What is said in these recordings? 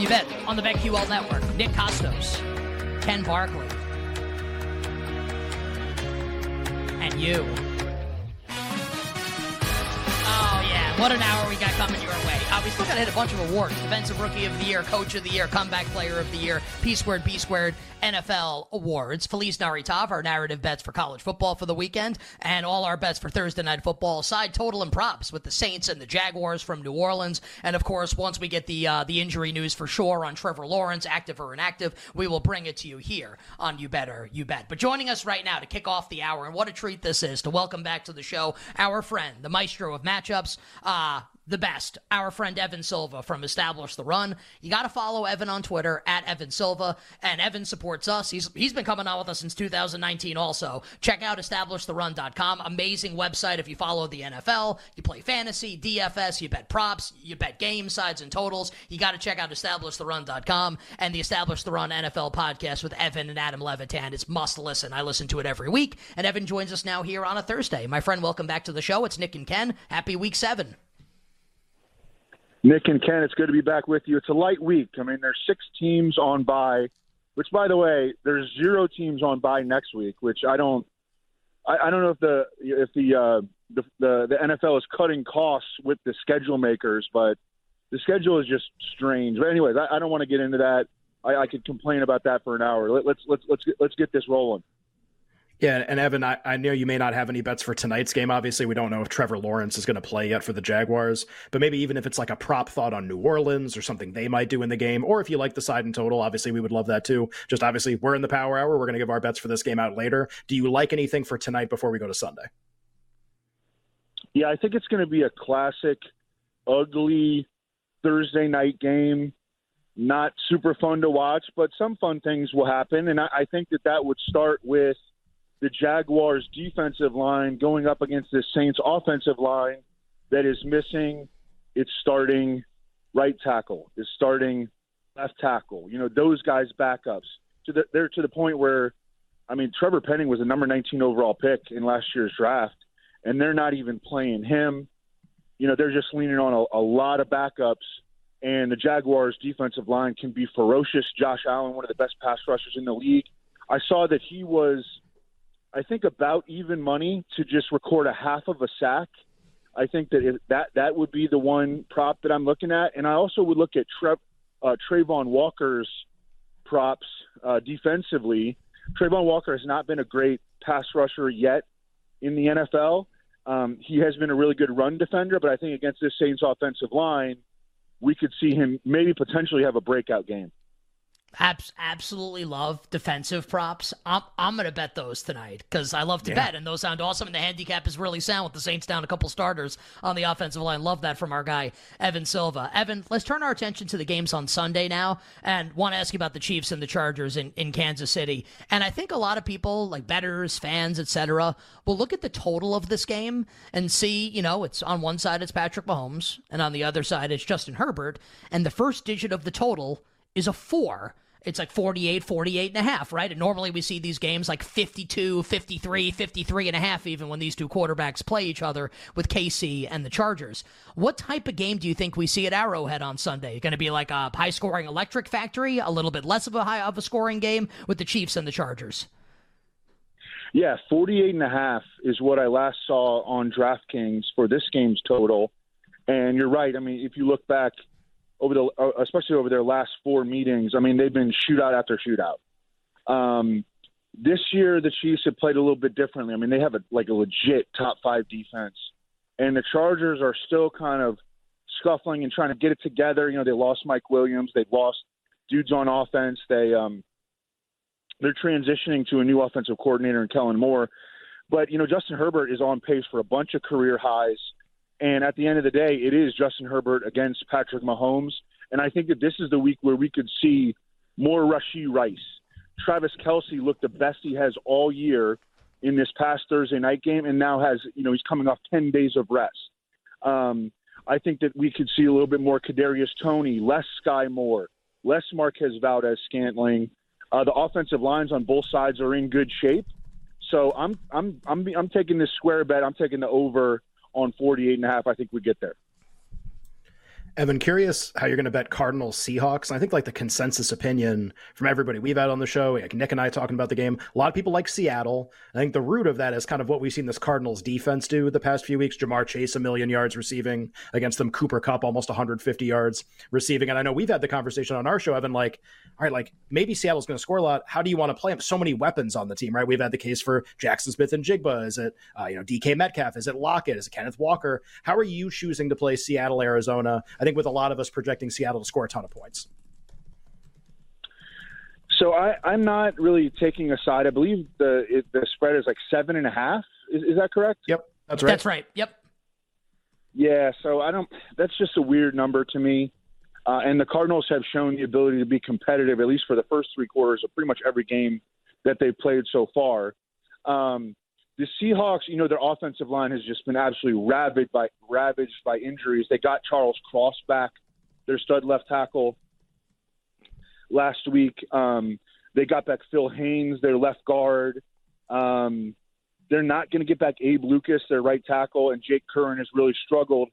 You Bet on the BetQL Network. Nick Costos, Ken Barkley, and you. Oh, yeah. What an hour we got coming your way. We still got to hit a bunch of awards. Defensive Rookie of the Year, Coach of the Year, Comeback Player of the Year, P-squared, B-squared, NFL awards. Feliz Naritov, our narrative bets for college football for the weekend, and all our bets for Thursday Night Football aside, total and props with the Saints and the Jaguars from New Orleans. And, of course, once we get the injury news for sure on Trevor Lawrence, active or inactive, we will bring it to you here on You Better You Bet. But joining us right now to kick off the hour, and what a treat this is to welcome back to the show our friend, the maestro of matchups, the best, our friend Evan Silva from Establish the Run. You got to follow Evan on Twitter, at Evan Silva, and Evan supports us. He's been coming on with us since 2019 also. Check out EstablishTheRun.com, amazing website if you follow the NFL, you play fantasy, DFS, you bet props, you bet game sides and totals. You got to check out EstablishTheRun.com and the Establish the Run NFL podcast with Evan and Adam Levitan. It's must listen. I listen to it every week, and Evan joins us now here on a Thursday. My friend, welcome back to the show. It's Nick and Ken. Happy Week 7. Nick and Ken, it's good to be back with you. It's a light week. I mean, there's six teams on bye, which, by the way, there's zero teams on bye next week, which I don't know if the NFL is cutting costs with the schedule makers, but the schedule is just strange. But anyways, I don't want to get into that. I could complain about that for an hour. Let's get this rolling. Yeah, and Evan, I know you may not have any bets for tonight's game. Obviously, we don't know if Trevor Lawrence is going to play yet for the Jaguars, but maybe even if it's like a prop thought on New Orleans or something they might do in the game, or if you like the side and total, obviously we would love that too. Just obviously, we're in the power hour. We're going to give our bets for this game out later. Do you like anything for tonight before we go to Sunday? Yeah, I think it's going to be a classic, ugly Thursday night game. Not super fun to watch, but some fun things will happen, and I think that would start with the Jaguars' defensive line going up against the Saints' offensive line that is missing its starting right tackle, its starting left tackle. You know, those guys' backups. They're to the point where, I mean, Trevor Penning was a number 19 overall pick in last year's draft, and they're not even playing him. You know, they're just leaning on a lot of backups, and the Jaguars' defensive line can be ferocious. Josh Allen, one of the best pass rushers in the league. I saw that he was – I think about even money to just record a half of a sack. I think that would be the one prop that I'm looking at. And I also would look at Trayvon Walker's props defensively. Trayvon Walker has not been a great pass rusher yet in the NFL. He has been a really good run defender, but I think against this Saints offensive line, we could see him maybe potentially have a breakout game. Absolutely love defensive props. I'm going to bet those tonight because I love to bet, and those sound awesome, and the handicap is really sound with the Saints down a couple starters on the offensive line. Love that from our guy, Evan Silva. Evan, let's turn our attention to the games on Sunday now and want to ask you about the Chiefs and the Chargers in Kansas City. And I think a lot of people, like bettors, fans, etc., will look at the total of this game and see, you know, it's on one side it's Patrick Mahomes, and on the other side it's Justin Herbert, and the first digit of the total is a 4. It's like 48 and a half, right? And normally we see these games like 52, 53, 53 and a half, even when these two quarterbacks play each other with KC and the Chargers. What type of game do you think we see at Arrowhead on Sunday? Going to be like a high-scoring electric factory, a little bit less of a high of a scoring game with the Chiefs and the Chargers? Yeah, 48 and a half is what I last saw on DraftKings for this game's total. And you're right. I mean, if you look back, especially over their last four meetings, I mean, they've been shootout after shootout. This year, the Chiefs have played a little bit differently. I mean, they have a legit top-5 defense, and the Chargers are still kind of scuffling and trying to get it together. You know, they lost Mike Williams. They've lost dudes on offense. They're transitioning to a new offensive coordinator in Kellen Moore. But, you know, Justin Herbert is on pace for a bunch of career highs. And at the end of the day, it is Justin Herbert against Patrick Mahomes. And I think that this is the week where we could see more Rashee Rice. Travis Kelce looked the best he has all year in this past Thursday night game, and now has, you know, he's coming off 10 days of rest. I think that we could see a little bit more Kadarius Toney, less Sky Moore, less Marquez Valdez-Scantling. The offensive lines on both sides are in good shape. So I'm taking this square bet. I'm taking the over on 48.5, I think we get there. Evan, curious how you're going to bet Cardinals Seahawks. I think the consensus opinion from everybody we've had on the show, like Nick and I talking about the game, a lot of people like Seattle. I think the root of that is kind of what we've seen this Cardinals defense do the past few weeks. Jamar Chase, 1,000,000 yards receiving against them. Cooper Kupp, almost 150 yards receiving. And I know we've had the conversation on our show, Evan, maybe Seattle's going to score a lot. How do you want to play them? So many weapons on the team, right? We've had the case for Jackson Smith and Jigba. Is it, DK Metcalf? Is it Lockett? Is it Kenneth Walker? How are you choosing to play Seattle, Arizona? I think with a lot of us projecting Seattle to score a ton of points. So I'm not really taking a side. I believe the spread is 7.5. Is that correct? Yep, that's right. That's right. Yep. Yeah. So that's just a weird number to me. And the Cardinals have shown the ability to be competitive, at least for the first three quarters of pretty much every game that they've played so far. The Seahawks, you know, their offensive line has just been absolutely ravaged by injuries. They got Charles Cross back, their stud left tackle, last week. They got back Phil Haynes, their left guard. They're not going to get back Abe Lucas, their right tackle, and Jake Curran has really struggled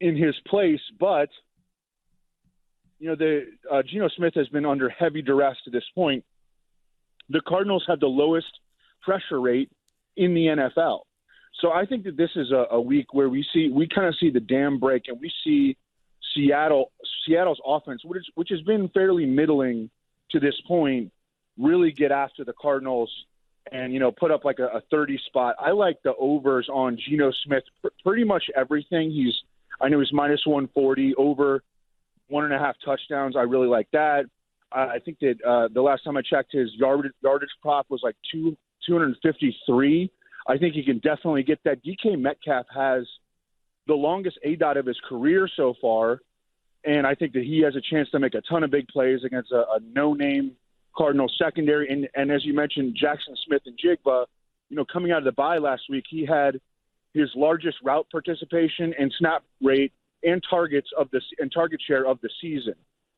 in his place. But, you know, Geno Smith has been under heavy duress to this point. The Cardinals have the lowest pressure rate in the NFL. So I think that this is a week where we kind of see the dam break, and we see Seattle's offense, which has been fairly middling to this point, really get after the Cardinals and, you know, put up a 30 spot. I like the overs on Geno Smith, pretty much everything. I know he's minus 140, over 1.5 touchdowns. I really like that. I think that the last time I checked, his yardage prop was 253. I think he can definitely get that. DK Metcalf has the longest ADOT of his career so far, and I think that he has a chance to make a ton of big plays against a no-name Cardinal secondary. And as you mentioned, Jackson Smith and Jigba, you know, coming out of the bye last week, he had his largest route participation and snap rate and target share of the season.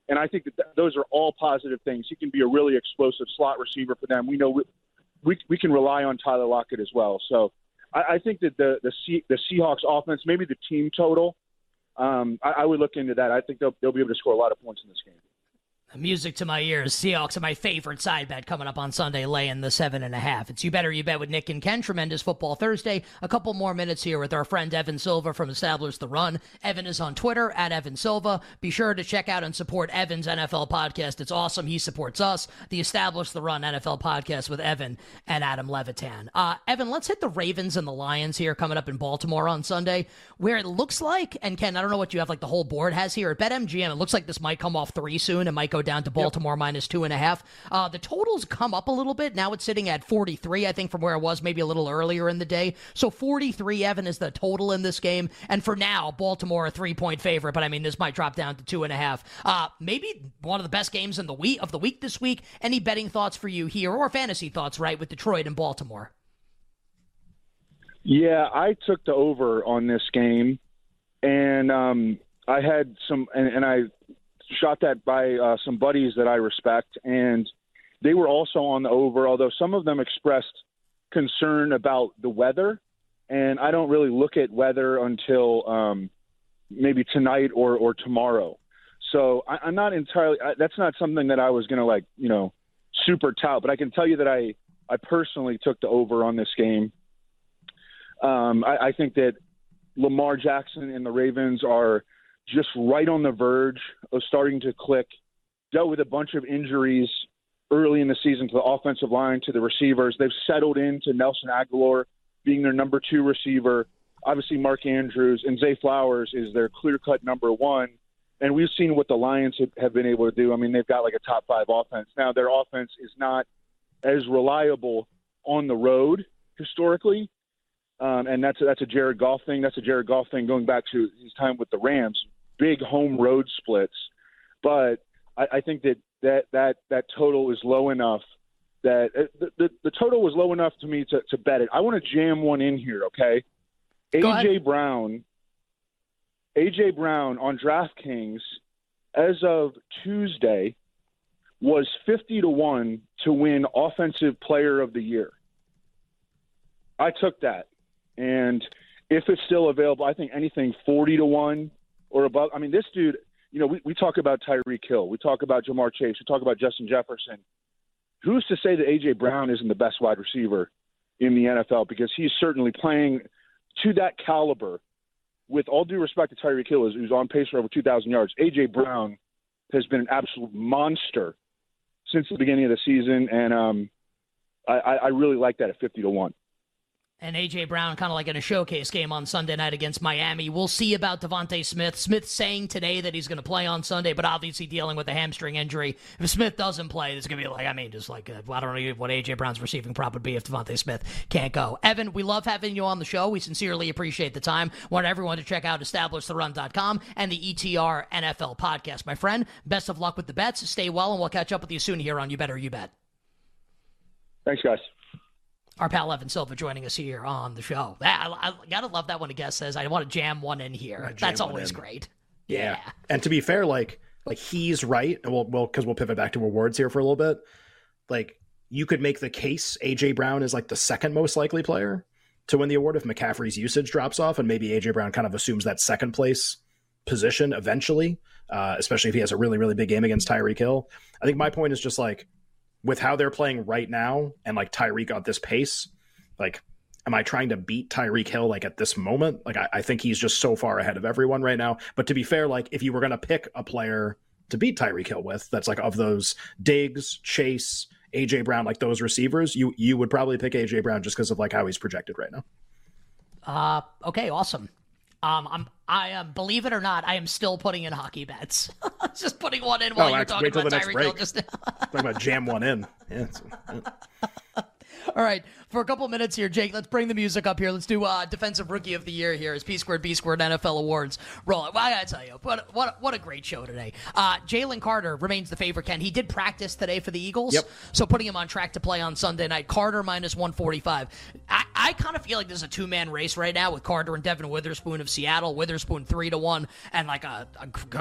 And I think that those are all positive things. He can be a really explosive slot receiver for them. We know we can rely on Tyler Lockett as well. So I think that the Seahawks offense, maybe the team total, I would look into that. I think they'll be able to score a lot of points in this game. Music to my ears. Seahawks are my favorite side bet coming up on Sunday, laying the 7.5. It's You Better You Bet with Nick and Ken. Tremendous football Thursday. A couple more minutes here with our friend Evan Silva from Establish the Run. Evan is on Twitter @EvanSilva. Be sure to check out and support Evan's NFL podcast. It's awesome. He supports us, the Establish the Run NFL podcast with Evan and Adam Levitan. Evan, let's hit the Ravens and the Lions here coming up in Baltimore on Sunday, where it looks like, and Ken, I don't know what you have, the whole board has here at BetMGM. It looks like this might come off 3 soon. It might go down down to Baltimore minus 2.5. The total's come up a little bit. Now it's sitting at 43, I think, from where it was maybe a little earlier in the day. So 43, Evan, is the total in this game. And for now, Baltimore a 3-point favorite, but I mean, this might drop down to 2.5. Maybe one of the best games in the week this week. Any betting thoughts for you here, or fantasy thoughts, right, with Detroit and Baltimore? Yeah, I took the over on this game, and I had some, and I shot that by some buddies that I respect, and they were also on the over, although some of them expressed concern about the weather, and I don't really look at weather until maybe tonight or tomorrow. So I'm not entirely – that's not something that I was going to, like, you know, super tout, but I can tell you that I personally took the over on this game. I think that Lamar Jackson and the Ravens are just right on the verge of starting to click. Dealt with a bunch of injuries early in the season to the offensive line, to the receivers. They've settled into Nelson Aguilar being their number two receiver. Obviously, Mark Andrews and Zay Flowers is their clear-cut number one. And we've seen what the Lions have been able to do. I mean, they've got like a top-five offense. Now, their offense is not as reliable on the road historically. And that's a Jared Goff thing. That's a Jared Goff thing going back to his time with the Rams. Big home road splits. But I think that total is low enough that the total was low enough to me to bet it. I want to jam one in here, okay? A.J. Brown on DraftKings as of Tuesday was 50-1 to win Offensive Player of the Year. I took that. And if it's still available, I think anything 40-1 or above. I mean, this dude, you know, we talk about Tyreek Hill. We talk about Jamar Chase. We talk about Justin Jefferson. Who's to say that A.J. Brown isn't the best wide receiver in the NFL? Because he's certainly playing to that caliber. With all due respect to Tyreek Hill, who's on pace for over 2,000 yards, A.J. Brown has been an absolute monster since the beginning of the season. And I really like that at 50-1. And A.J. Brown kind of like in a showcase game on Sunday night against Miami. We'll see about Devontae Smith. Smith saying today that he's going to play on Sunday, but obviously dealing with a hamstring injury. If Smith doesn't play, it's going to be like, I mean, just like, I don't know what A.J. Brown's receiving prop would be if Devontae Smith can't go. Evan, we love having you on the show. We sincerely appreciate the time. Want everyone to check out EstablishTheRun.com and the ETR NFL podcast. My friend, best of luck with the bets. Stay well, and we'll catch up with you soon here on You Better You Bet. Thanks, guys. Our pal Evan Silva joining us here on the show. I gotta love that when a guest says, I want to jam one in here. That's always great. Yeah. And to be fair, like he's right. And we'll because we'll pivot back to awards here for a little bit. Like, you could make the case A.J. Brown is like the second most likely player to win the award if McCaffrey's usage drops off, and maybe A.J. Brown kind of assumes that second place position eventually, especially if he has a really, really big game against Tyreek Hill. I think my point is just like, with how they're playing right now and like Tyreek at this pace, like, am I trying to beat Tyreek Hill like at this moment? Like, I think he's just so far ahead of everyone right now. But to be fair, like, if you were going to pick a player to beat Tyreek Hill with, that's like of those Diggs, Chase, A.J. Brown, like those receivers, you would probably pick A.J. Brown just because of like how he's projected right now. Okay, awesome. I am, believe it or not, I am still putting in hockey bets. Just putting one in while you're talking about Tyreek Hill. Just talking about jam one in. Yeah, yeah. All right, for a couple minutes here, Jake, let's bring the music up here. Let's do Defensive Rookie of the Year here as P2B2 NFL Awards roll. Well, I got to tell you, what a great show today. Jalen Carter remains the favorite, Ken. He did practice today for the Eagles, so putting him on track to play on Sunday night. Carter minus 145. I kind of feel like there's a two-man race right now with Carter and Devin Witherspoon of Seattle. Witherspoon 3-1, and like a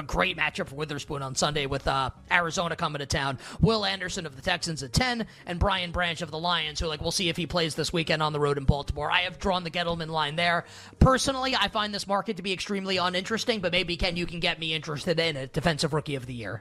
great matchup for Witherspoon on Sunday with Arizona coming to town. Will Anderson of the Texans at 10, and Brian Branch of the Lions, who, like, we'll see if he plays this weekend on the road in Baltimore. I have drawn the Gettleman line there. Personally, I find this market to be extremely uninteresting, but maybe, Ken, you can get me interested in a Defensive Rookie of the Year.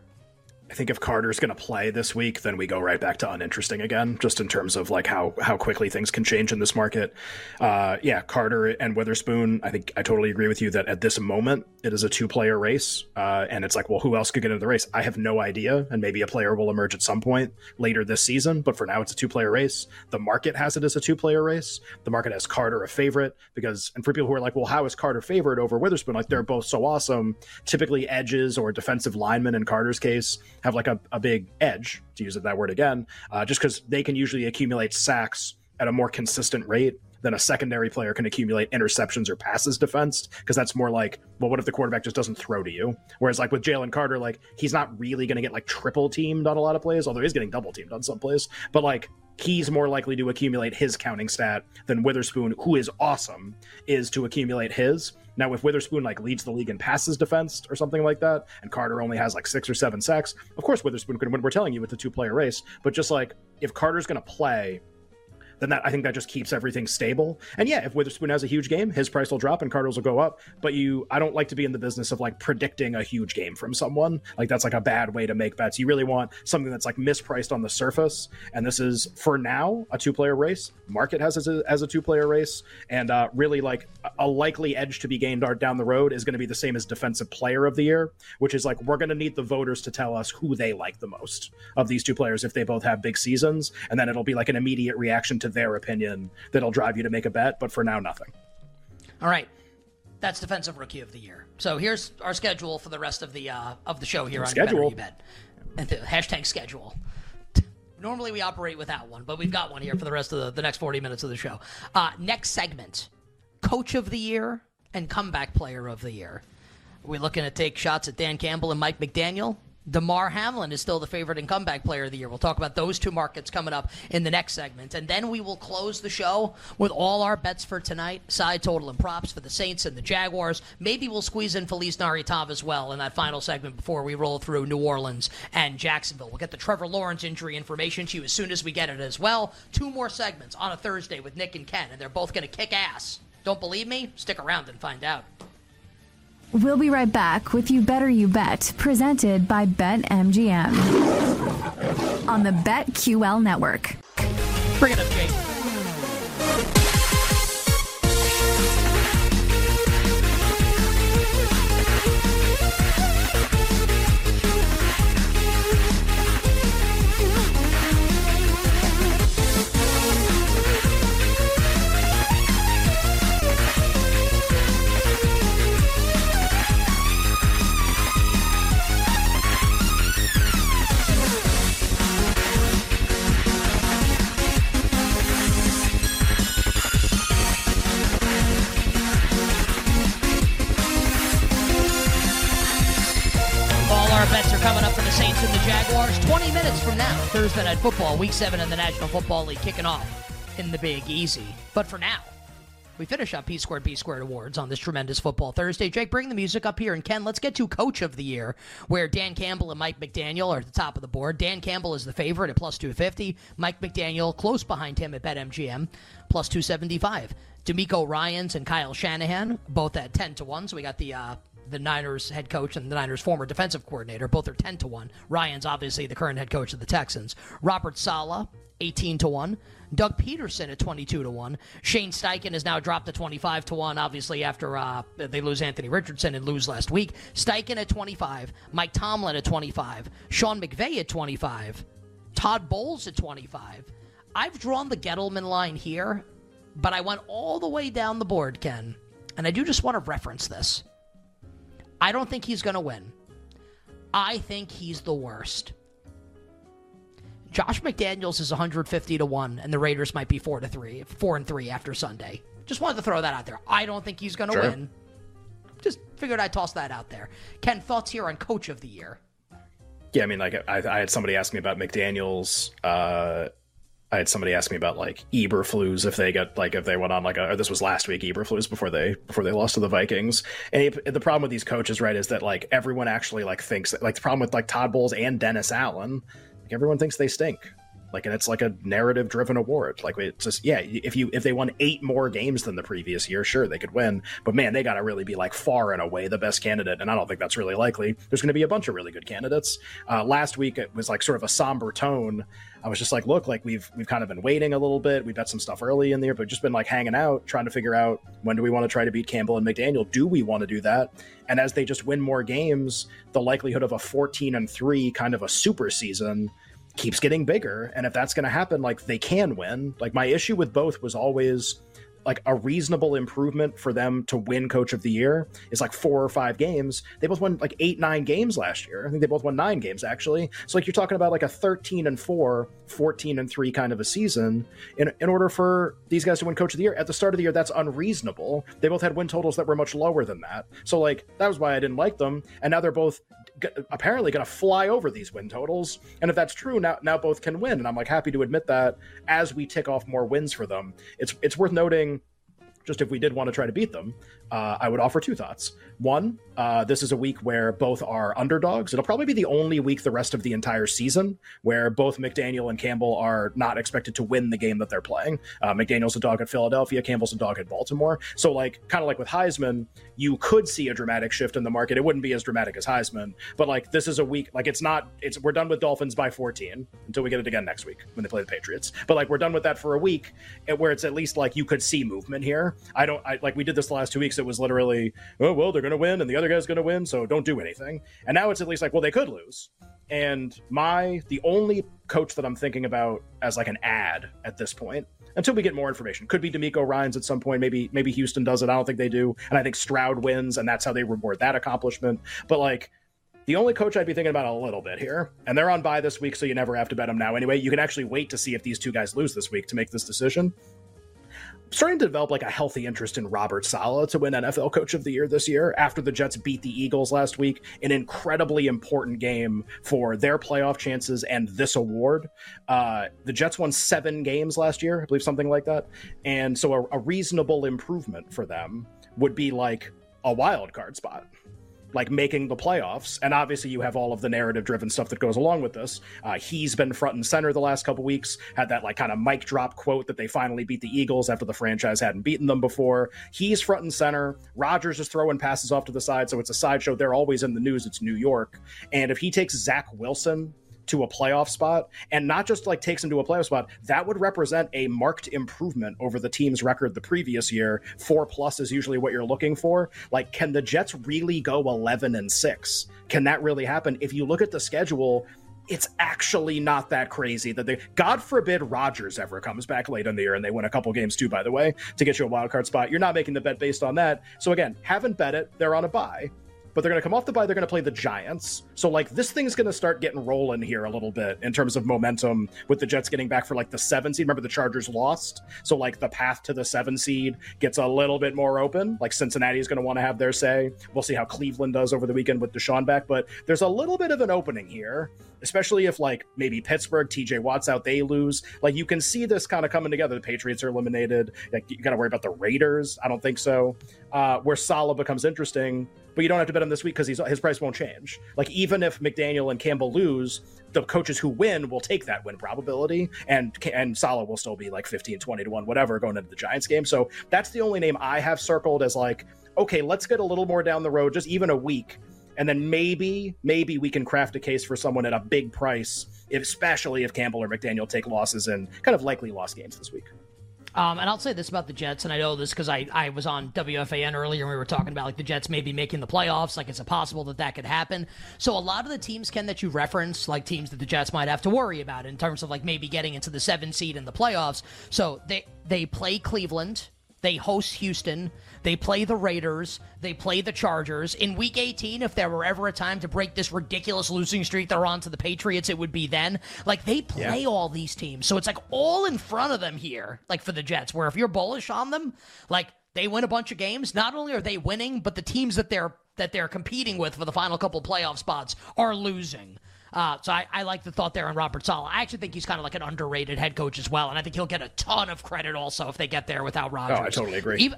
I think if Carter's going to play this week, then we go right back to uninteresting again, just in terms of like how quickly things can change in this market. Carter and Witherspoon, I think I totally agree with you that at this moment, It is a two-player race, and it's like, well, who else could get into the race? I have no idea, and maybe a player will emerge at some point later this season, but for now, it's a two-player race. The market has it as a two-player race. The market has Carter a favorite because, and for people who are like, well, how is Carter favored over Witherspoon? Like, they're both so awesome. Typically, edges or defensive linemen in Carter's case have like a big edge, to use that word again, just because they can usually accumulate sacks at a more consistent rate than a secondary player can accumulate interceptions or passes defensed, because that's more like, well, what if the quarterback just doesn't throw to you? Whereas like with Jalen Carter, like he's not really going to get like triple teamed on a lot of plays, although he's getting double teamed on some plays, but like he's more likely to accumulate his counting stat than Witherspoon, who is awesome, is to accumulate his. Now, if Witherspoon like leads the league in passes defensed or something like that, and Carter only has like 6 or 7 sacks, of course Witherspoon could win. We're telling you, it's a two-player race, but just like if Carter's going to play, then that, I think that just keeps everything stable. And yeah, if Witherspoon has a huge game, his price will drop and Carter's will go up. But I don't like to be in the business of like predicting a huge game from someone. Like that's like a bad way to make bets. You really want something that's like mispriced on the surface. And this is, for now, a two-player race. Market has as a two-player race. And really like a likely edge to be gained down the road is going to be the same as defensive player of the year, which is like, we're going to need the voters to tell us who they like the most of these two players if they both have big seasons. And then it'll be like an immediate reaction to their opinion that'll drive you to make a bet, but for now, nothing. All right, that's defensive rookie of the year. So here's our schedule for the rest of the show here on schedule. You Better You Bet. Hashtag schedule. Normally we operate without one, but we've got one here for the rest of the next 40 minutes of the show. Next segment, coach of the year and comeback player of the year. Are we looking to take shots at Dan Campbell and Mike McDaniel? Damar Hamlin is still the favorite and comeback player of the year. We'll talk about those two markets coming up in the next segment. And then we will close the show with all our bets for tonight, side total and props for the Saints and the Jaguars. Maybe we'll squeeze in Feliz Navidad as well in that final segment before we roll through New Orleans and Jacksonville. We'll get the Trevor Lawrence injury information to you as soon as we get it as well. 2 more segments on a Thursday with Nick and Ken, and they're both going to kick ass. Don't believe me? Stick around and find out. We'll be right back with You Better You Bet, presented by BetMGM on the BetQL network. Bring it up, Jake. Saints and the Jaguars, 20 minutes from now, Thursday Night Football, Week 7 in the National Football League, kicking off in the Big Easy. But for now, we finish up P-Squared, B-Squared awards on this tremendous Football Thursday. Jake, bring the music up here, and Ken, let's get to Coach of the Year, where Dan Campbell and Mike McDaniel are at the top of the board. Dan Campbell is the favorite at plus 250. Mike McDaniel, close behind him at BetMGM, plus 275. DeMeco Ryans and Kyle Shanahan, both at 10-1, so we got the Niners head coach and the Niners former defensive coordinator. Both are 10-1. Ryan's obviously the current head coach of the Texans. Robert Saleh, 18-1. Doug Peterson at 22-1. Shane Steichen is now dropped to 25-1, obviously after they lose Anthony Richardson and lose last week. Steichen at 25. Mike Tomlin at 25. Sean McVay at 25. Todd Bowles at 25. I've drawn the Gettleman line here, but I went all the way down the board, Ken. And I do just want to reference this. I don't think he's going to win. I think he's the worst. Josh McDaniels is 150-1, and the Raiders might be 4-3 after Sunday. Just wanted to throw that out there. I don't think he's going to win. Just figured I'd toss that out there. Ken, thoughts here on Coach of the Year? Yeah, I mean, like I had somebody ask me about McDaniels. I had somebody ask me about like Eberflus this was last week, Eberflus before they lost to the Vikings. And the problem with these coaches, right, is that like everyone actually like thinks, like the problem with like Todd Bowles and Dennis Allen, like everyone thinks they stink. Like, and it's like a narrative driven award. Like, it's just, yeah, if they won 8 more games than the previous year, sure, they could win. But man, they got to really be like far and away the best candidate. And I don't think that's really likely. There's going to be a bunch of really good candidates. Last week, it was like sort of a somber tone. I was just like, look, like we've kind of been waiting a little bit. We've got some stuff early in the year, but just been like hanging out, trying to figure out, when do we want to try to beat Campbell and McDaniel? Do we want to do that? And as they just win more games, the likelihood of a 14-3 kind of a super season keeps getting bigger. And if that's going to happen, like they can win. Like my issue with both was always like a reasonable improvement for them to win coach of the year is like 4 or 5 games. They both won like 8, 9 games last year. I think they both won 9 games actually. So like you're talking about like a 13-4, 14-3 kind of a season in order for these guys to win coach of the year at the start of the year. That's unreasonable. They both had win totals that were much lower than that. So like, that was why I didn't like them. And now they're both apparently going to fly over these win totals. And if that's true, now both can win. And I'm like happy to admit that as we tick off more wins for them. It's worth noting, just if we did want to try to beat them, I would offer 2 thoughts. One, this is a week where both are underdogs. It'll probably be the only week the rest of the entire season where both McDaniel and Campbell are not expected to win the game that they're playing. McDaniel's a dog at Philadelphia, Campbell's a dog at Baltimore. So like, kind of like with Heisman, you could see a dramatic shift in the market. It wouldn't be as dramatic as Heisman, but like this is a week, like we're done with Dolphins by 14 until we get it again next week when they play the Patriots. But like, we're done with that for a week where it's at least like you could see movement here. Like we did this the last 2 weeks. It was literally, oh, well, they're going to win and the other guy's going to win, so don't do anything. And now it's at least like, well, they could lose. And the only coach that I'm thinking about as like an ad at this point, until we get more information, could be DeMeco Ryans at some point. Maybe Houston does it. I don't think they do. And I think Stroud wins, and that's how they reward that accomplishment. But like, the only coach I'd be thinking about a little bit here, and they're on bye this week, so you never have to bet them now anyway. You can actually wait to see if these 2 guys lose this week to make this decision. Starting to develop like a healthy interest in Robert Saleh to win NFL Coach of the Year this year after the Jets beat the Eagles last week, an incredibly important game for their playoff chances and this award. The Jets won 7 games last year, I believe, something like that. And so a reasonable improvement for them would be like a wild card spot, like making the playoffs. And obviously you have all of the narrative driven stuff that goes along with this. He's been front and center the last couple weeks, had that like kind of mic drop quote that they finally beat the Eagles after the franchise hadn't beaten them before. He's front and center. Rodgers is throwing passes off to the side. So it's a sideshow. They're always in the news. It's New York. And if he takes Zach Wilson to a playoff spot, and not just like takes him to a playoff spot, that would represent a marked improvement over the team's record the previous year. 4+ is usually what you're looking for. Like, can the Jets really go 11-6? Can that really happen? If you look at the schedule, it's actually not that crazy that God forbid Rodgers ever comes back late in the year and they win a couple games too, by the way, to get you a wild card spot. You're not making the bet based on that. So again, haven't bet it. They're on a bye. But they're going to come off the bye. They're going to play the Giants. So like, this thing's going to start getting rolling here a little bit in terms of momentum with the Jets getting back for like the 7 seed. Remember, the Chargers lost. So like, the path to the 7 seed gets a little bit more open. Like, Cincinnati is going to want to have their say. We'll see how Cleveland does over the weekend with Deshaun back. But there's a little bit of an opening here, especially if like maybe Pittsburgh, TJ Watt's out, they lose. Like, you can see this kind of coming together. The Patriots are eliminated. Like, you got to worry about the Raiders. I don't think so. Where Saleh becomes interesting. But you don't have to bet him this week because his price won't change. Like, even if McDaniel and Campbell lose, the coaches who win will take that win probability, and Saleh will still be like 15-20 to 1, whatever, going into the Giants game. So that's the only name I have circled as like, okay, let's get a little more down the road, just even a week. And then maybe we can craft a case for someone at a big price, especially if Campbell or McDaniel take losses and kind of likely lost games this week. And I'll say this about the Jets, and I know this because I was on WFAN earlier, and we were talking about like the Jets maybe making the playoffs. Like, it's possible that could happen. So a lot of the teams, Ken, that you reference, like teams that the Jets might have to worry about in terms of like maybe getting into the 7 seed in the playoffs. So they play Cleveland. They host Houston. They play the Raiders. They play the Chargers. In Week 18, if there were ever a time to break this ridiculous losing streak they're on to the Patriots, it would be then. Like, they play all these teams. So it's, like, all in front of them here, like, for the Jets, where if you're bullish on them, like, they win a bunch of games. Not only are they winning, but the teams that they're competing with for the final couple playoff spots are losing. So I like the thought there on Robert Saleh. I actually think he's kind of like an underrated head coach as well, and I think he'll get a ton of credit also if they get there without Rodgers. Oh, I totally agree.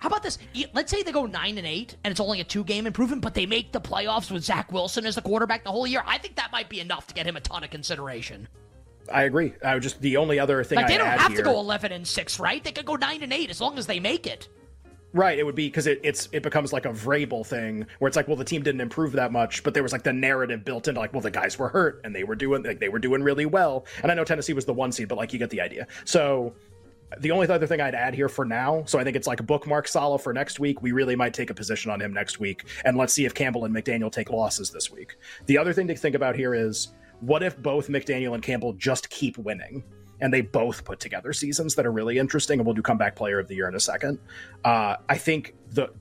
How about this? Let's say they go 9-8, and it's only a 2-game improvement, but they make the playoffs with Zach Wilson as the quarterback the whole year. I think that might be enough to get him a ton of consideration. I agree. I would just, the only other thing, like, they don't have to go 11-6, right? They could go 9-8 as long as they make it. Right, it would be because it becomes like a Vrabel thing where it's like, well, the team didn't improve that much, but there was like the narrative built into like, well, the guys were hurt and they were doing really well. And I know Tennessee was the 1 seed, but like, you get the idea. So the only other thing I'd add here for now, so I think it's like bookmark Saleh for next week. We really might take a position on him next week, and let's see if Campbell and McDaniel take losses this week. The other thing to think about here is, what if both McDaniel and Campbell just keep winning, and they both put together seasons that are really interesting? And we'll do comeback player of the year in a second. I think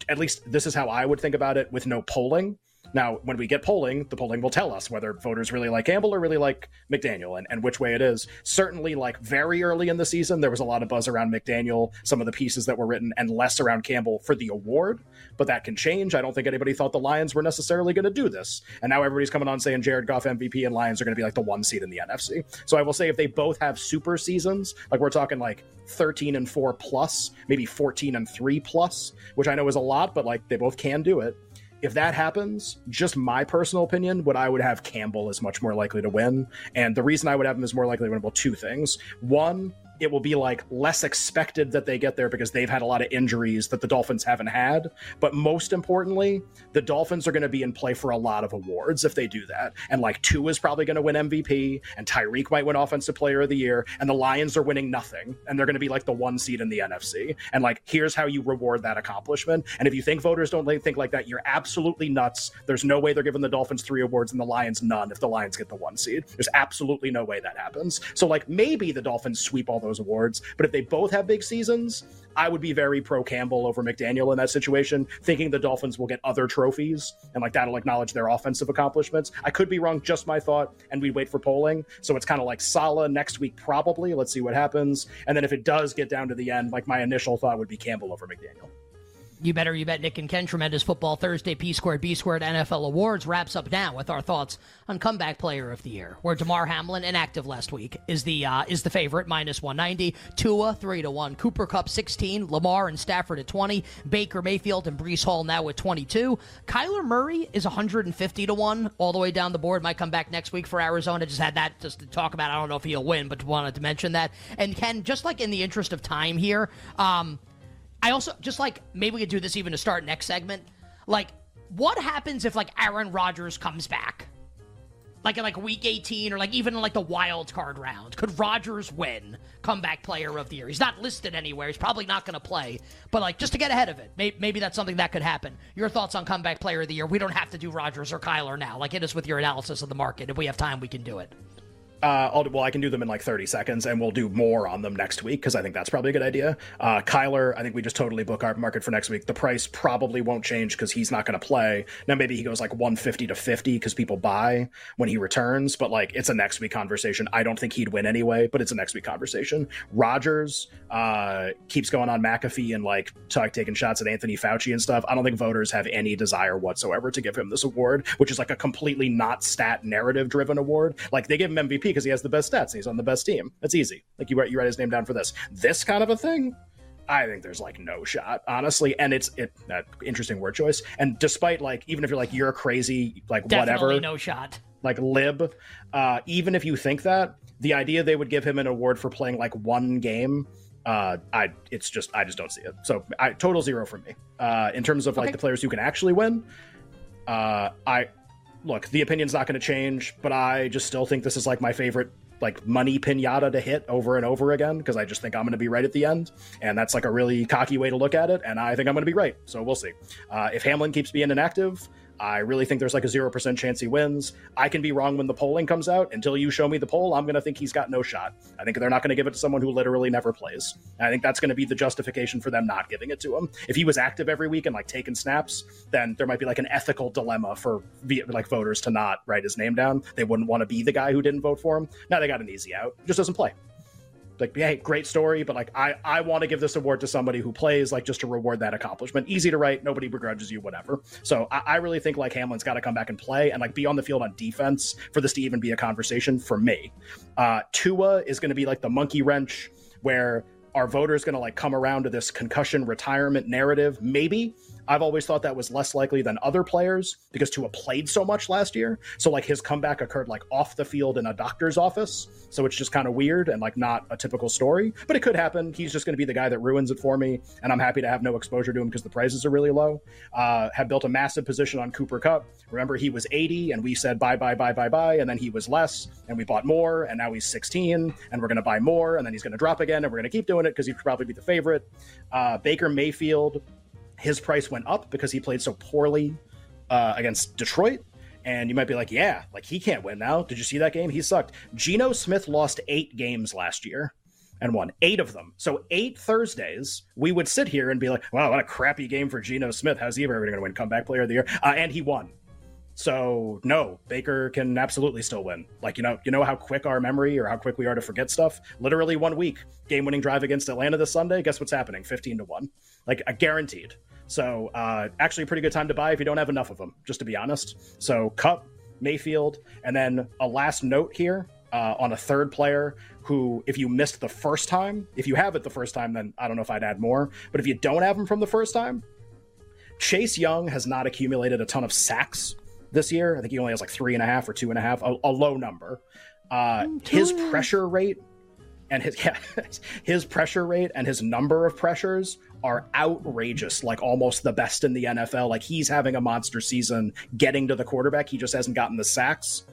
at least this is how I would think about it with no polling. Now, when we get polling, the polling will tell us whether voters really like Campbell or really like McDaniel, and which way it is. Certainly, like, very early in the season, there was a lot of buzz around McDaniel, some of the pieces that were written, and less around Campbell for the award, but that can change. I don't think anybody thought the Lions were necessarily going to do this, and now everybody's coming on saying Jared Goff MVP and Lions are going to be like the 1 seed in the NFC. So I will say, if they both have super seasons, like we're talking like 13-4 plus, maybe 14-3 plus, which I know is a lot, but like, they both can do it. If that happens, just my personal opinion, what I would have Campbell is much more likely to win. And the reason I would have him is more likely to win, well, two things. One, it will be like less expected that they get there because they've had a lot of injuries that the Dolphins haven't had. But most importantly, the Dolphins are going to be in play for a lot of awards if they do that. And like, Tua is probably going to win MVP, and Tyreek might win Offensive Player of the Year, and the Lions are winning nothing, and they're going to be like the 1 seed in the NFC. And like, here's how you reward that accomplishment. And if you think voters don't think like that, you're absolutely nuts. There's no way they're giving the Dolphins 3 awards and the Lions none if the Lions get the 1 seed. There's absolutely no way that happens. So like, maybe the Dolphins sweep all those awards, but if they both have big seasons, I would be very pro Campbell over McDaniel in that situation, thinking the Dolphins will get other trophies, and like, that'll acknowledge their offensive accomplishments. I could be wrong, just my thought, and we'd wait for polling. So it's kind of like Saleh next week, probably. Let's see what happens. And then if it does get down to the end, like, my initial thought would be Campbell over McDaniel. You Better You Bet, Nick and Ken. Tremendous Football Thursday, P2B2 NFL Awards wraps up now with our thoughts on Comeback Player of the Year, where Damar Hamlin, inactive last week, is the favorite, -190. Tua, 3-1. Cooper Kupp, 16. Lamar and Stafford at 20. Baker Mayfield and Breece Hall now at 22. Kyler Murray is 150-1 all the way down the board. Might come back next week for Arizona. Just had that just to talk about. I don't know if he'll win, but wanted to mention that. And Ken, just like in the interest of time here, I also, just like, maybe we could do this even to start next segment. Like, what happens if, like, Aaron Rodgers comes back? Like, in, like, week 18 or, like, even in, like, the wild card round. Could Rodgers win comeback player of the year? He's not listed anywhere. He's probably not going to play. But, like, just to get ahead of it, maybe that's something that could happen. Your thoughts on comeback player of the year? We don't have to do Rodgers or Kyler now. Like, hit us with your analysis of the market. If we have time, we can do it. I can do them in like 30 seconds, and we'll do more on them next week because I think that's probably a good idea. Kyler, I think we just totally book our market for next week. The price probably won't change because he's not going to play. Now, maybe he goes like 150-50 because people buy when he returns, but like, it's a next week conversation. I don't think he'd win anyway, but it's a next week conversation. Rodgers keeps going on McAfee and like taking shots at Anthony Fauci and stuff. I don't think voters have any desire whatsoever to give him this award, which is like a completely not stat narrative driven award. Like, they give him MVP because he has the best stats and he's on the best team. That's easy. Like, you write his name down for this kind of a thing. I think there's like no shot, honestly. And it's that interesting word choice. And despite, like, even if you're like, you're crazy, like, definitely whatever, no shot, like lib, even if you think that, the idea they would give him an award for playing like one game, I just don't see it. So total zero from me. In terms of like the players who can actually win, Look, the opinion's not going to change, but I just still think this is like my favorite, like, money pinata to hit over and over again, because I just think I'm going to be right at the end, and that's like a really cocky way to look at it, and I think I'm going to be right, so we'll see. If Hamlin keeps being inactive, I really think there's like a 0% chance he wins. I can be wrong when the polling comes out. Until you show me the poll, I'm going to think he's got no shot. I think they're not going to give it to someone who literally never plays. And I think that's going to be the justification for them not giving it to him. If he was active every week and like taking snaps, then there might be like an ethical dilemma for like voters to not write his name down. They wouldn't want to be the guy who didn't vote for him. Now they got an easy out. Just doesn't play. Like, hey, great story, but like, I want to give this award to somebody who plays, like, just to reward that accomplishment. Easy to write, nobody begrudges you, whatever. So I really think like Hamlin's got to come back and play and like be on the field on defense for this to even be a conversation for me. Tua is going to be like the monkey wrench where our voters going to like come around to this concussion retirement narrative, maybe. I've always thought that was less likely than other players because Tua played so much last year. So like his comeback occurred like off the field in a doctor's office. So it's just kind of weird and like not a typical story, but it could happen. He's just going to be the guy that ruins it for me. And I'm happy to have no exposure to him because the prices are really low. Have built a massive position on Cooper Kupp. Remember he was 80 and we said, buy. And then he was less and we bought more and now he's 16 and we're going to buy more. And then he's going to drop again and we're going to keep doing it because he'd probably be the favorite. Baker Mayfield, his price went up because he played so poorly against Detroit. And you might be like, yeah, like he can't win now. Did you see that game? He sucked. Geno Smith lost 8 games last year and won 8 of them. So 8 Thursdays, we would sit here and be like, wow, what a crappy game for Geno Smith. How's he ever going to win comeback player of the year? And he won. So no, Baker can absolutely still win. Like, you know how quick our memory or how quick we are to forget stuff. Literally 1 week, game-winning drive against Atlanta this Sunday. Guess what's happening? 15-1, like guaranteed. So actually a pretty good time to buy if you don't have enough of them, just to be honest. So Kupp, Mayfield, and then a last note here on a third player who, if you missed the first time, if you have it the first time, then I don't know if I'd add more, but if you don't have him from the first time, Chase Young has not accumulated a ton of sacks this year. I think he only has like 3.5 or 2.5, a low number. His pressure rate and his pressure rate and his number of pressures are outrageous, like almost the best in the NFL. Like he's having a monster season getting to the quarterback. He just hasn't gotten the sacks.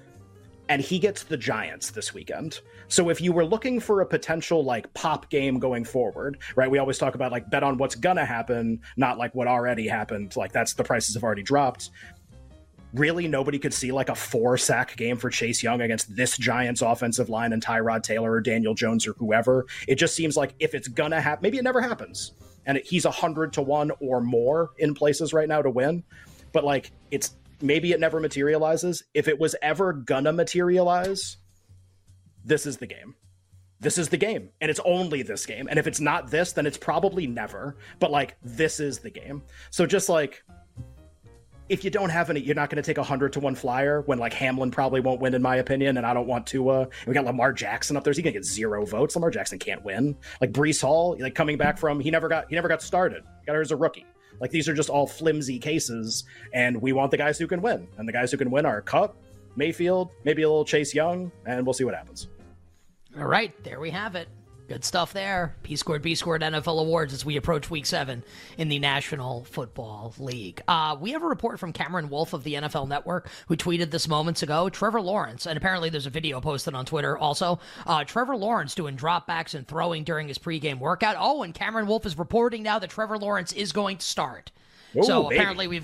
And he gets the Giants this weekend. So if you were looking for a potential like pop game going forward, right? We always talk about like bet on what's gonna happen, not like what already happened. Like that's the prices have already dropped. Really, nobody could see like a 4-sack game for Chase Young against this Giants offensive line and Tyrod Taylor or Daniel Jones or whoever. It just seems like if it's going to happen, maybe it never happens. And he's 100 to 1 or more in places right now to win. But like it's maybe it never materializes. If it was ever going to materialize, this is the game. This is the game. And it's only this game. And if it's not this, then it's probably never. But like this is the game. So just like, if you don't have any, you're not going to take a 100 to 1 flyer when like Hamlin probably won't win, in my opinion. And I don't want to, we got Lamar Jackson up there. He's going to get 0 votes. Lamar Jackson can't win. Like Breece Hall, like coming back from, he never got started. He got her as a rookie. Like these are just all flimsy cases. And we want the guys who can win. And the guys who can win are Kupp, Mayfield, maybe a little Chase Young, and we'll see what happens. All right. There we have it. Good stuff there. P-squared NFL awards as we approach week 7 in the National Football League. We have a report from Cameron Wolf of the NFL Network who tweeted this moments ago. Trevor Lawrence, and apparently there's a video posted on Twitter also. Trevor Lawrence doing dropbacks and throwing during his pregame workout. Oh, and Cameron Wolf is reporting now that Trevor Lawrence is going to start. Ooh, so baby. Apparently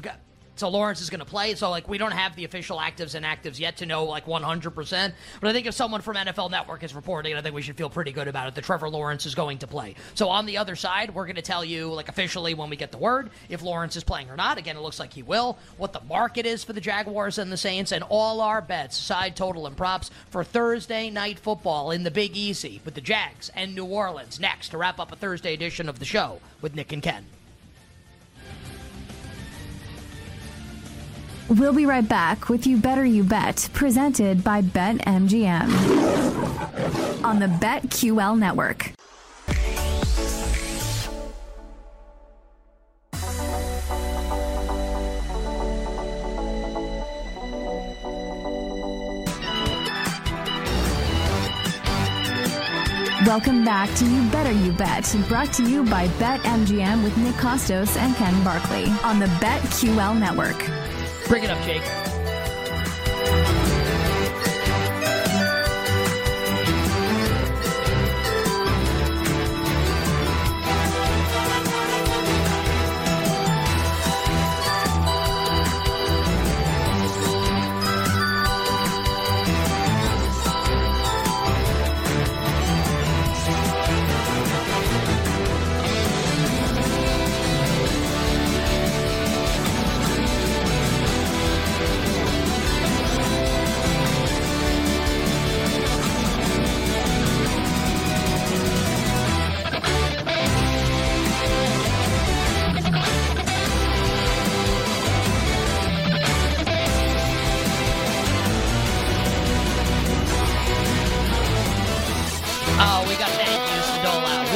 So Lawrence is going to play. So, like, we don't have the official actives and inactives yet to know, like, 100%. But I think if someone from NFL Network is reporting, I think we should feel pretty good about it, that Trevor Lawrence is going to play. So on the other side, we're going to tell you, like, officially when we get the word, if Lawrence is playing or not. Again, it looks like he will. What the market is for the Jaguars and the Saints. And all our bets, side total and props, for Thursday Night Football in the Big Easy with the Jags and New Orleans. Next, to wrap up a Thursday edition of the show with Nick and Ken. We'll be right back with You Better You Bet, presented by BetMGM on the BetQL network. Welcome back to You Better You Bet, brought to you by BetMGM with Nick Costos and Ken Barkley on the BetQL network. Bring it up, Jake.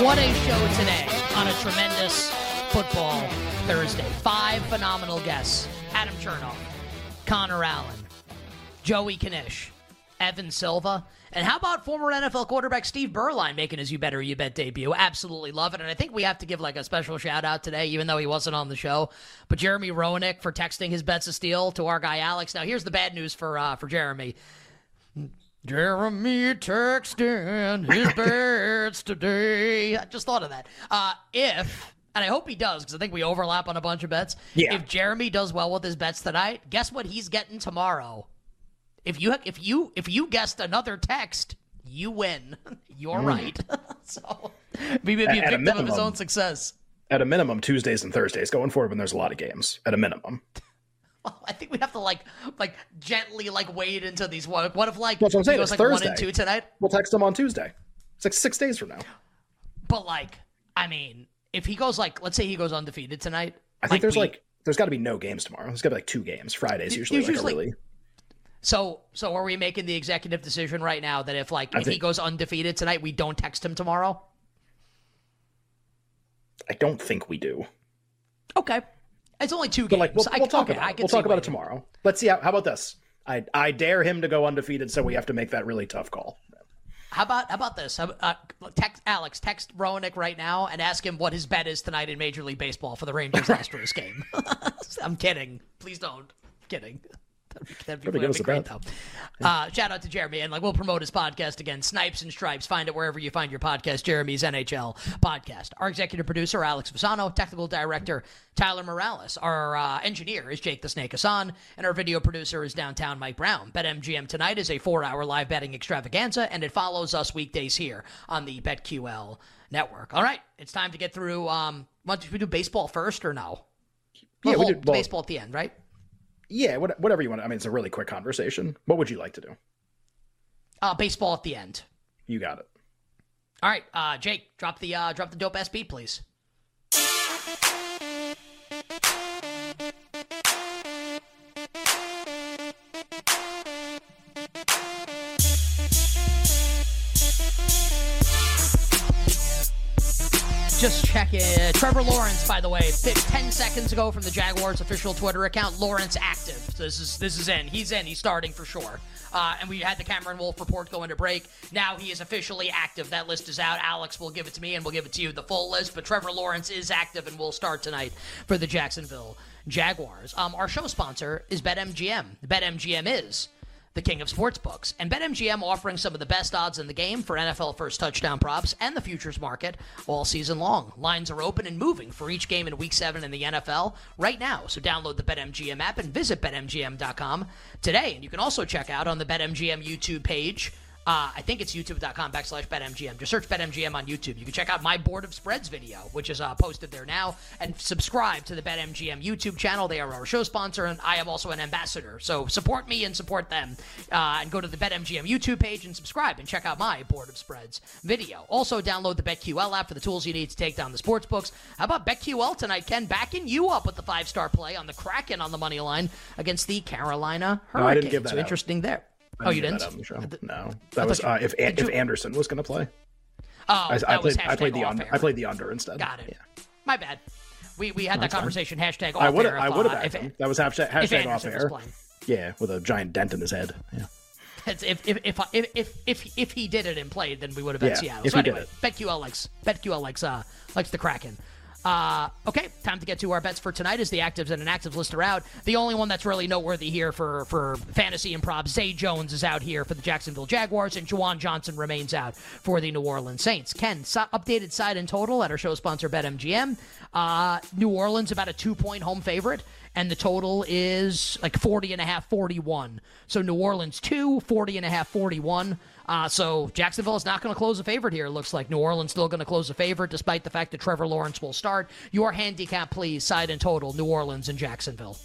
What a show today on a tremendous Football Thursday. 5 phenomenal guests. Adam Chernoff, Connor Allen, Joey Kanish, Evan Silva, and how about former NFL quarterback Steve Berline making his You Better You Bet debut? Absolutely love it. And I think we have to give like a special shout out today, even though he wasn't on the show, but Jeremy Roenick for texting his bets of steel to our guy Alex. Now here's the bad news for Jeremy. Jeremy texting his bets today. I just thought of that. And I hope he does, because I think we overlap on a bunch of bets. Yeah. If Jeremy does well with his bets tonight, guess what he's getting tomorrow? If you guessed another text, you win. You're right. So maybe be a victim of his own success. At a minimum, Tuesdays and Thursdays going forward when there's a lot of games. At a minimum. Well, I think we have to like gently wade into these. What if that's what I'm saying, it's Thursday. 1 and 2 tonight? We'll text him on Tuesday. It's like 6 days from now. But if he goes let's say he goes undefeated tonight. I think there's got to be no games tomorrow. There's got to be 2 games. Friday's usually early. So are we making the executive decision right now that if he goes undefeated tonight, we don't text him tomorrow? I don't think we do. Okay. It's only 2 games. But we'll talk about it tomorrow. Let's see. How about this? I dare him to go undefeated, so we have to make that really tough call. How about this? Text Roenick right now and ask him what his bet is tonight in Major League Baseball for the Rangers-Astros game. I'm kidding. Please don't. I'm kidding. That'd be great, though. Shout out to Jeremy, and we'll promote his podcast again. Snipes and Stripes. Find it wherever you find your podcast. Jeremy's NHL podcast. Our executive producer, Alex Fasano. Technical director, Tyler Morales. Our engineer is Jake the Snake Hassan, and our video producer is Downtown Mike Brown. BetMGM Tonight is a 4-hour live betting extravaganza, and it follows us weekdays here on the BetQL network. All right, it's time to get through. Should we do baseball first or no? Yeah, we do baseball at the end, right? Yeah, whatever you want. It's a really quick conversation. What would you like to do? Baseball at the end. You got it. All right, Jake, drop the dope ass beat, please. Just check it. Trevor Lawrence, by the way, 10 seconds ago from the Jaguars' official Twitter account. Lawrence active. So this is in. He's in. He's starting for sure. And we had the Cameron Wolf report going to break. Now he is officially active. That list is out. Alex will give it to me, and we'll give it to you, the full list. But Trevor Lawrence is active and will start tonight for the Jacksonville Jaguars. Our show sponsor is BetMGM. BetMGM is the king of sportsbooks, and BetMGM offering some of the best odds in the game for NFL first touchdown props and the futures market all season long. Lines are open and moving for each game in Week 7 in the NFL right now, so download the BetMGM app and visit BetMGM.com today. And you can also check out on the BetMGM YouTube page, I think it's youtube.com/BetMGM. Just search BetMGM on YouTube. You can check out my Board of Spreads video, which is posted there now, and subscribe to the BetMGM YouTube channel. They are our show sponsor, and I am also an ambassador. So support me and support them. And go to the BetMGM YouTube page and subscribe and check out my Board of Spreads video. Also, download the BetQL app for the tools you need to take down the sports books. How about BetQL tonight, Ken? Backing you up with the 5-star play on the Kraken on the money line against the Carolina Hurricanes. No, I didn't give that interesting there. Oh, you didn't? No, that was if Anderson was going to play. Oh, I played the under instead. Got it. Yeah. My bad. We had that conversation. Hashtag off air. I would have. That was hashtag off air. Yeah, with a giant dent in his head. Yeah. If he did it and played, then we would have bet Seattle. If so anyway, BetQL likes the Kraken. Okay, time to get to our bets for tonight as the actives and inactives list are out. The only one that's really noteworthy here for fantasy and props, Zay Jones is out here for the Jacksonville Jaguars, and Juwan Johnson remains out for the New Orleans Saints. Ken, updated side and total at our show sponsor, BetMGM. New Orleans about a 2-point home favorite, and the total is 40.5, 41. So New Orleans 2, 40.5, 41. So Jacksonville is not going to close a favorite here, it looks like. New Orleans still going to close a favorite despite the fact that Trevor Lawrence will start. Your handicap, please, side and total, New Orleans and Jacksonville.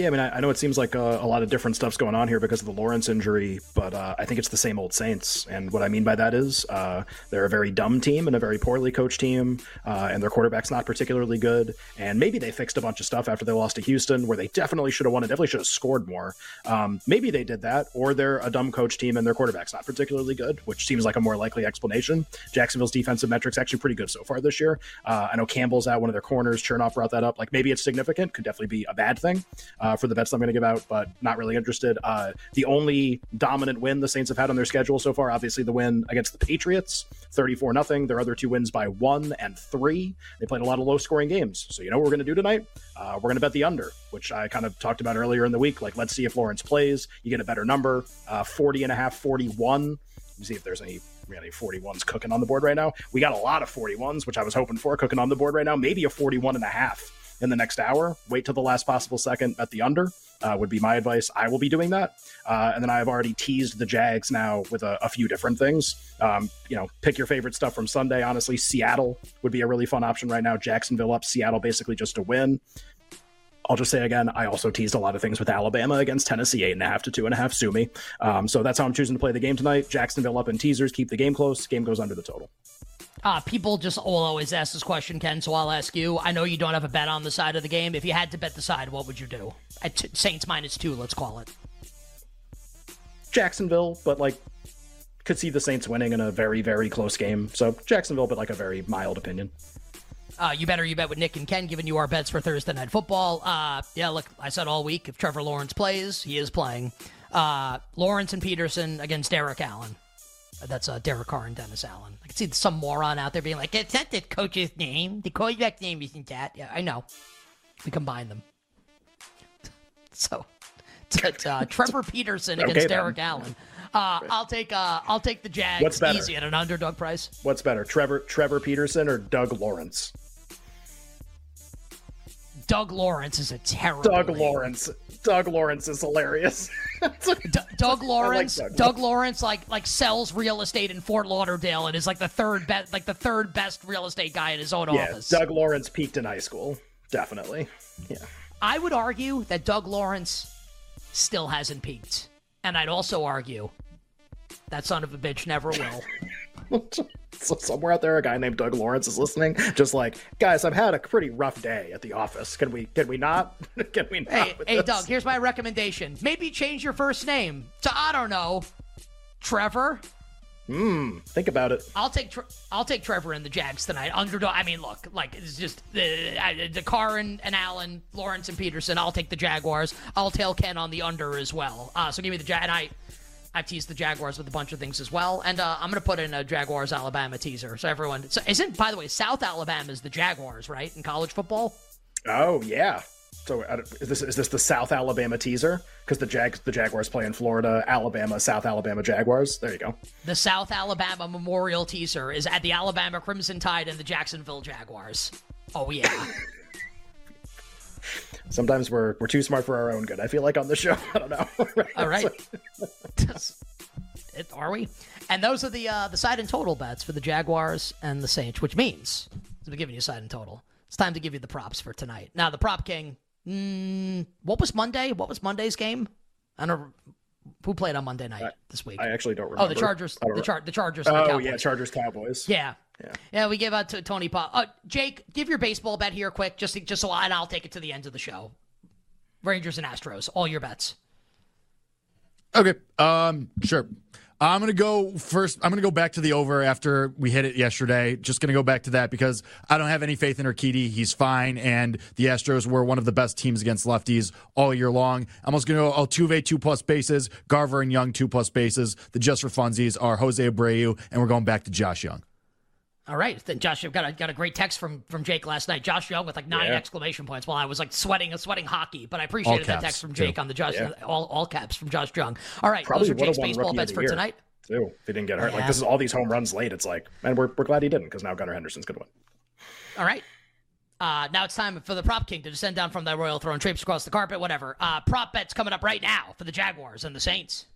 Yeah, I mean, I know it seems like a lot of different stuff's going on here because of the Lawrence injury, but I think it's the same old Saints. And what I mean by that is they're a very dumb team and a very poorly coached team, and their quarterback's not particularly good. And maybe they fixed a bunch of stuff after they lost to Houston, where they definitely should have won and definitely should have scored more. Maybe they did that, or they're a dumb coach team and their quarterback's not particularly good, which seems like a more likely explanation. Jacksonville's defensive metrics actually pretty good so far this year. I know Campbell's out, one of their corners. Chernoff brought that up. Like, maybe it's significant, could definitely be a bad thing. For the bets I'm going to give out, but not really interested. The only dominant win the Saints have had on their schedule so far, obviously the win against the Patriots, 34-0. Their other two wins by 1 and 3. They played a lot of low-scoring games. So you know what we're going to do tonight? We're going to bet the under, which I kind of talked about earlier in the week. Like, let's see if Lawrence plays. You get a better number, 40.5, 41. Let me see if there's any 41s cooking on the board right now. We got a lot of 41s, which I was hoping for, cooking on the board right now. Maybe a 41.5. in the next hour. Wait till the last possible second at the under would be my advice. I will be doing that. And then I've already teased the Jags now with a few different things. Pick your favorite stuff from Sunday. Honestly, Seattle would be a really fun option right now. Jacksonville up, Seattle basically just a win. I'll just say again, I also teased a lot of things with Alabama against Tennessee, 8.5 to 2.5. Sue me. So that's how I'm choosing to play the game tonight. Jacksonville up in teasers, keep the game close. Game goes under the total. People just always ask this question, Ken, so I'll ask you. I know you don't have a bet on the side of the game. If you had to bet the side, what would you do? Saints -2, let's call it. Jacksonville, but could see the Saints winning in a very, very close game. So Jacksonville, but a very mild opinion. You Better You Bet with Nick and Ken, giving you our bets for Thursday Night Football. I said all week, if Trevor Lawrence plays, he is playing. Lawrence and Peterson against Derek Allen. That's Derek Carr and Dennis Allen. I can see some moron out there being like, it's not the coach's name. The quarterback's name isn't that. Yeah, I know. We combine them. So, Trevor Peterson against Derek Allen. I'll take the Jags. What's better? Easy at an underdog price. What's better, Trevor Peterson or Doug Lawrence? Doug Lawrence is a terrible Doug Lawrence. Doug Lawrence is hilarious. Doug Lawrence. Like Doug Lawrence like sells real estate in Fort Lauderdale and is the third best real estate guy in his own office. Doug Lawrence peaked in high school, definitely. Yeah. I would argue that Doug Lawrence still hasn't peaked, and I'd also argue that son of a bitch never will. So somewhere out there, a guy named Doug Lawrence is listening, just like, guys, I've had a pretty rough day at the office. Can we not? Can we not? Hey, Doug, here's my recommendation. Maybe change your first name to, I don't know, Trevor. Think about it. I'll take Trevor and the Jags tonight. Underdog. I mean, look, it's just the Carr and Allen, Lawrence and Peterson. I'll take the Jaguars. I'll tail Ken on the under as well. So give me the Jag. And I've teased the Jaguars with a bunch of things as well. And I'm going to put in a Jaguars-Alabama teaser. So everyone... So isn't, by the way, South Alabama is the Jaguars, right, in college football? Oh, yeah. So is this the South Alabama teaser? Because the Jaguars play in Florida, Alabama, South Alabama Jaguars. There you go. The South Alabama Memorial teaser is at the Alabama Crimson Tide and the Jacksonville Jaguars. Oh, yeah. Sometimes we're too smart for our own good. I feel like on the show, I don't know. All right. Are we? And those are the side and total bets for the Jaguars and the Saints, which means we're giving you side and total. It's time to give you the props for tonight. Now, the prop king, what was Monday? What was Monday's game? I don't know. Who played on Monday night this week? I actually don't remember. Oh, the Chargers. The Chargers. Oh, Cowboys. Yeah, Chargers, Cowboys. Yeah. Yeah. Yeah, we give out to Tony Pop. Jake, give your baseball bet here quick, and I'll take it to the end of the show. Rangers and Astros, all your bets. Okay, sure. I'm going to go first. I'm going to go back to the over after we hit it yesterday. Just going to go back to that because I don't have any faith in Urquidy. He's fine, and the Astros were one of the best teams against lefties all year long. I'm also going to go Altuve, 2+ bases, Garver and Young, 2+ bases. The just for funsies are Jose Abreu, and we're going back to Josh Young. All right, then Josh, I've got a great text from Jake last night. Josh Young with 9 exclamation points while I was sweating hockey, but I appreciated that text from Jake too. On the Josh, all caps from Josh Young. All right, probably those are Jake's baseball bets for tonight. Too, if he didn't get hurt, this is all these home runs late. It's man, we're glad he didn't because now Gunnar Henderson's going to win. All right, now it's time for the prop king to descend down from that royal throne, traipse across the carpet, whatever. Prop bets coming up right now for the Jaguars and the Saints.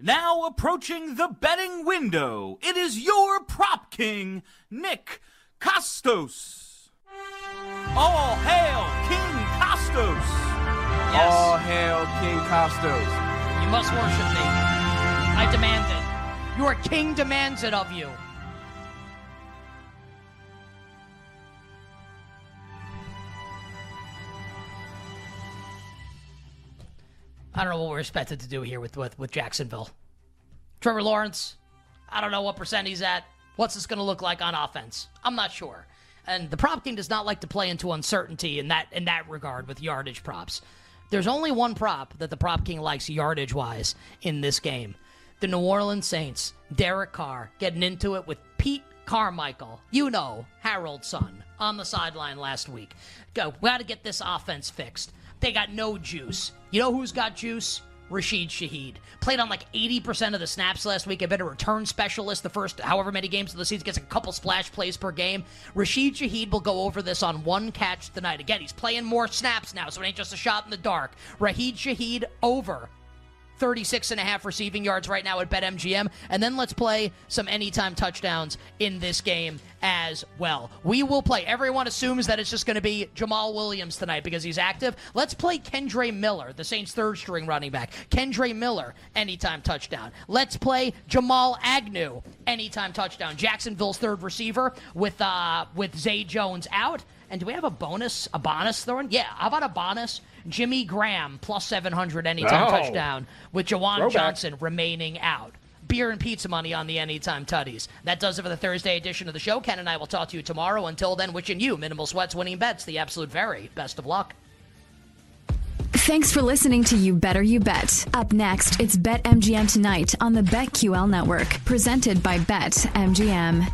Now approaching the betting window, it is your prop King Nick Costos. All hail King Costos. Yes. All hail King Costos. You must worship me. I demand it. Your king demands it of you. I don't know what we're expected to do here with Jacksonville. Trevor Lawrence, I don't know what percent he's at. What's this going to look like on offense? I'm not sure. And the prop team does not like to play into uncertainty in that regard with yardage props. There's only one prop that the prop king likes yardage-wise in this game. The New Orleans Saints, Derek Carr, getting into it with Pete Carmichael, Harold's son, on the sideline last week. We got to get this offense fixed. They got no juice. You know who's got juice? Rashid Shaheed. Played on like 80% of the snaps last week. I've been a return specialist the first however many games of the season. Gets a couple splash plays per game. Rashid Shaheed will go over this on one catch tonight. Again, he's playing more snaps now, so it ain't just a shot in the dark. Rashid Shaheed over 36.5 receiving yards right now at BetMGM. And then let's play some anytime touchdowns in this game as well. We will play. Everyone assumes that it's just going to be Jamal Williams tonight because he's active. Let's play Kendre Miller, the Saints' third-string running back. Kendre Miller, anytime touchdown. Let's play Jamal Agnew, anytime touchdown. Jacksonville's third receiver with Zay Jones out. And do we have a bonus? Abanis throwing? Yeah, how about Abanis? Jimmy Graham, plus 700 anytime touchdown with Jawan Johnson remaining out. Beer and pizza money on the anytime tutties. That does it for the Thursday edition of the show. Ken and I will talk to you tomorrow. Until then, wishing you minimal sweats, winning bets, the absolute very best of luck. Thanks for listening to You Better You Bet. Up next, it's BetMGM Tonight on the BetQL Network, presented by BetMGM.